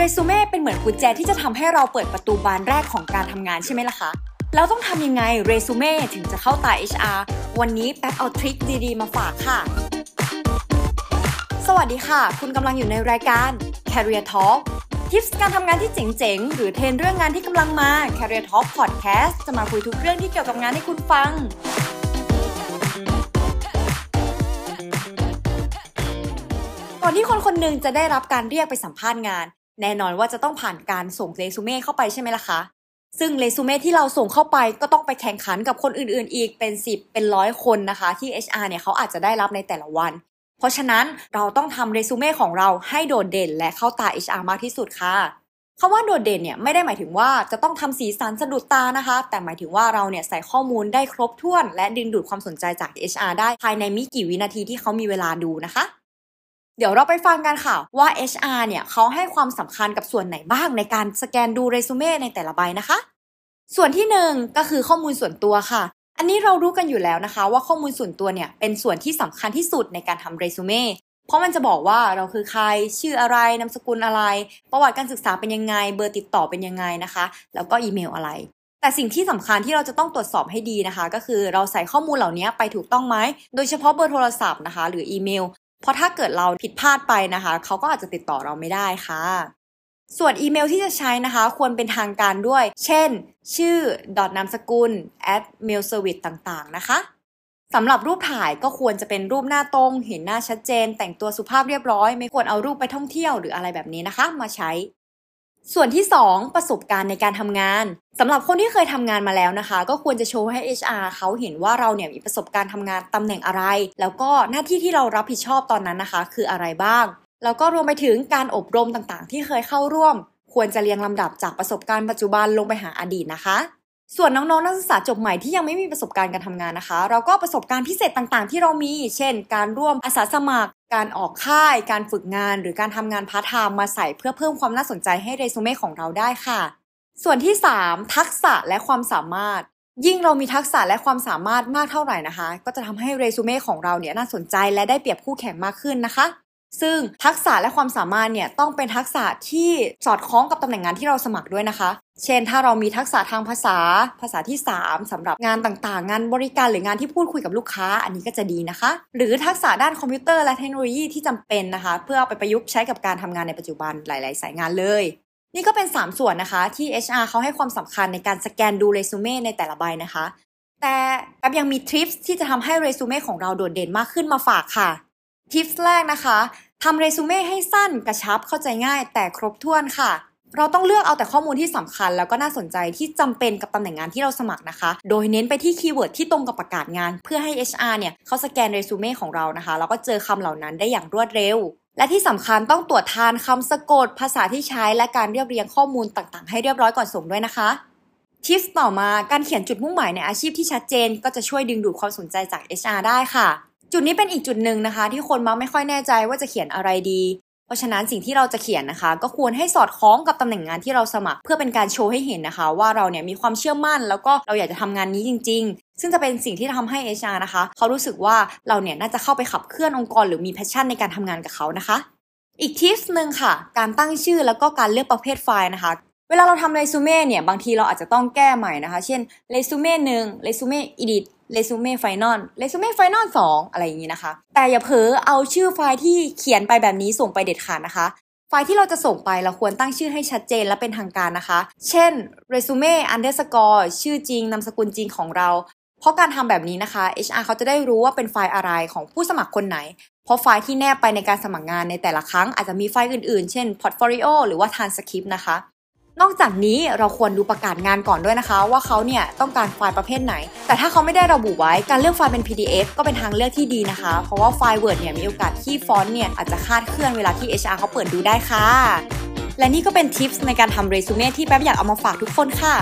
เรซูเม่เป็นเหมือนกุญแจที่จะทำให้เราเปิดประตูบานแรกของการทำงานใช่ไหมล่ะคะแล้วต้องทำยังไงเรซูเม่ถึงจะเข้าตา HR วันนี้แป๊บเอาทริคดีๆมาฝากค่ะสวัสดีค่ะคุณกำลังอยู่ในรายการ Career Talk ทิปส์การทำงานที่เจ๋งๆหรือเทรนเรื่องงานที่กำลังมา Career Talk Podcast จะมาคุยทุกเรื่องที่เกี่ยวกับงานให้คุณฟังก่อนที่คนๆนึงจะได้รับการเรียกไปสัมภาษณ์งานแน่นอนว่าจะต้องผ่านการส่งเรซูเม่เข้าไปใช่ไหมล่ะคะซึ่งเรซูเม่ที่เราส่งเข้าไปก็ต้องไปแข่งขันกับคนอื่นๆอีกเป็น10เป็นร้อยคนนะคะที่ HR เนี่ยเขาอาจจะได้รับในแต่ละวันเพราะฉะนั้นเราต้องทำเรซูเม่ของเราให้โดดเด่นและเข้าตา HR มากที่สุดค่ะคำว่าโดดเด่นเนี่ยไม่ได้หมายถึงว่าจะต้องทำสีสันสะดุดตานะคะแต่หมายถึงว่าเราเนี่ยใส่ข้อมูลได้ครบถ้วนและดึงดูดความสนใจจาก HR ได้ภายในไม่กี่วินาทีที่เขามีเวลาดูนะคะเดี๋ยวเราไปฟังกันค่ะว่า HR เนี่ยเขาให้ความสำคัญกับส่วนไหนบ้างในการสแกนดูเรซูเม่ในแต่ละใบนะคะส่วนที่1ก็คือข้อมูลส่วนตัวค่ะอันนี้เรารู้กันอยู่แล้วนะคะว่าข้อมูลส่วนตัวเนี่ยเป็นส่วนที่สำคัญที่สุดในการทำเรซูเม่เพราะมันจะบอกว่าเราคือใครชื่ออะไรนามสกุลอะไรประวัติการศึกษาเป็นยังไงเบอร์ติดต่อเป็นยังไงนะคะแล้วก็อีเมลอะไรแต่สิ่งที่สำคัญที่เราจะต้องตรวจสอบให้ดีนะคะก็คือเราใส่ข้อมูลเหล่านี้ไปถูกต้องไหมโดยเฉพาะเบอร์โทรศัพท์นะคะหรืออีเมลเพราะถ้าเกิดเราผิดพลาดไปนะคะเขาก็อาจจะติดต่อเราไม่ได้ค่ะส่วนอีเมลที่จะใช้นะคะควรเป็นทางการด้วยเช่นชื่อนามสกุล @mailservice ต่างๆนะคะสำหรับรูปถ่ายก็ควรจะเป็นรูปหน้าตรงเห็นหน้าชัดเจนแต่งตัวสุภาพเรียบร้อยไม่ควรเอารูปไปท่องเที่ยวหรืออะไรแบบนี้นะคะมาใช้ส่วนที่2ประสบการณ์ในการทำงานสำหรับคนที่เคยทำงานมาแล้วนะคะก็ควรจะโชว์ให้ HR เขาเห็นว่าเราเนี่ยมีประสบการณ์ทำงานตำแหน่งอะไรแล้วก็หน้าที่ที่เรารับผิดชอบตอนนั้นนะคะคืออะไรบ้างแล้วก็รวมไปถึงการอบรมต่างๆที่เคยเข้าร่วมควรจะเรียงลำดับจากประสบการณ์ปัจจุบันลงไปหาอดีตนะคะส่วนน้องๆนักศึกษาจบใหม่ที่ยังไม่มีประสบการณ์การทำงานนะคะเราก็ประสบการณ์พิเศษต่างๆที่เรามีเช่นการร่วมอาสาสมัครการออกค่ายการฝึกงานหรือการทำงานพาร์ทไทม์มาใส่เพื่อเพิ่มความน่าสนใจให้เรซูเม่ของเราได้ค่ะส่วนที่3ทักษะและความสามารถยิ่งเรามีทักษะและความสามารถมากเท่าไหร่นะคะก็จะทำให้เรซูเม่ของเราเนี่ยน่าสนใจและได้เปรียบคู่แข่งมากขึ้นนะคะซึ่งทักษะและความสามารถเนี่ยต้องเป็นทักษะที่สอดคล้องกับตำแหน่งงานที่เราสมัครด้วยนะคะเช่นถ้าเรามีทักษะทางภาษาที่3สำหรับงานต่างๆงานบริการหรืองานที่พูดคุยกับลูกค้าอันนี้ก็จะดีนะคะหรือทักษะด้านคอมพิวเตอร์และเทคโนโลยีที่จำเป็นนะคะเพื่อเอาไปประยุกต์ใช้กับการทำงานในปัจจุบันหลายๆสายงานเลยนี่ก็เป็น3ส่วนนะคะที่ HR เขาให้ความสำคัญในการสแกนดูเรซูเม่ในแต่ละใบนะคะแต่ยังมีทริคที่จะทำให้เรซูเม่ของเราโดดเด่นมากขึ้นมาฝากค่ะทิปส์แรกนะคะทำเรซูเม่ให้สั้นกระชับเข้าใจง่ายแต่ครบถ้วนค่ะเราต้องเลือกเอาแต่ข้อมูลที่สำคัญแล้วก็น่าสนใจที่จำเป็นกับตำแหน่งงานที่เราสมัครนะคะโดยเน้นไปที่คีย์เวิร์ดที่ตรงกับประกาศงานเพื่อให้ HR เนี่ยเขาสแกนเรซูเม่ของเรานะคะแล้วก็เจอคำเหล่านั้นได้อย่างรวดเร็วและที่สำคัญต้องตรวจทานคำสะกดภาษาที่ใช้และการเรียบเรียงข้อมูลต่างๆให้เรียบร้อยก่อนส่งด้วยนะคะทิปส์ต่อมาการเขียนจุดมุ่งหมายในอาชีพที่ชัดเจนก็จะช่วยดึงดูดความสนใจจาก HR ได้ค่ะจุดนี้เป็นอีกจุดหนึ่งนะคะที่คนมักไม่ค่อยแน่ใจว่าจะเขียนอะไรดีเพราะฉะนั้นสิ่งที่เราจะเขียนนะคะก็ควรให้สอดคล้องกับตำแหน่งงานที่เราสมัครเพื่อเป็นการโชว์ให้เห็นนะคะว่าเราเนี่ยมีความเชื่อมั่นแล้วก็เราอยากจะทำงานนี้จริงๆซึ่งจะเป็นสิ่งที่ทำให้ HR นะคะเขารู้สึกว่าเราเนี่ยน่าจะเข้าไปขับเคลื่อนองค์กรหรือมีแพชชั่นในการทำงานกับเขานะคะอีกทิปนึงค่ะการตั้งชื่อแล้วก็การเลือกประเภทไฟล์นะคะเวลาเราทำเรซูเม่เนี่ยบางทีเราอาจจะต้องแก้ใหม่นะคะเช่นเรซูเม่1เรซูเม่ edit resume final resume final 2อะไรอย่างนี้นะคะแต่อย่าเผลอเอาชื่อไฟล์ที่เขียนไปแบบนี้ส่งไปเด็ดขาดนะคะไฟล์ที่เราจะส่งไปเราควรตั้งชื่อให้ชัดเจนและเป็นทางการนะคะเช่น resume underscore ชื่อจริงนามสกุลจริงของเราเพราะการทำแบบนี้นะคะ HR เขาจะได้รู้ว่าเป็นไฟล์อะไรของผู้สมัครคนไหนเพราะไฟล์ที่แนบไปในการสมัครงานในแต่ละครั้งอาจจะมีไฟล์อื่นๆเช่น portfolio หรือว่า transcript นะคะนอกจากนี้เราควรดูประกาศงานก่อนด้วยนะคะว่าเขาเนี่ยต้องการไฟล์ประเภทไหนแต่ถ้าเขาไม่ได้ระบุไว้การเลือกไฟล์เป็น PDF ก็เป็นทางเลือกที่ดีนะคะเพราะว่าไฟล์ Word เนี่ยมีโอกาสที่ฟอนต์เนี่ยอาจจะคาดเคลื่อนเวลาที่ HR เขาเปิดดูได้ค่ะและนี่ก็เป็นทิปส์ในการทำเรซูเม่ที่แป๊บอยากเอามาฝากทุกคนค่ะ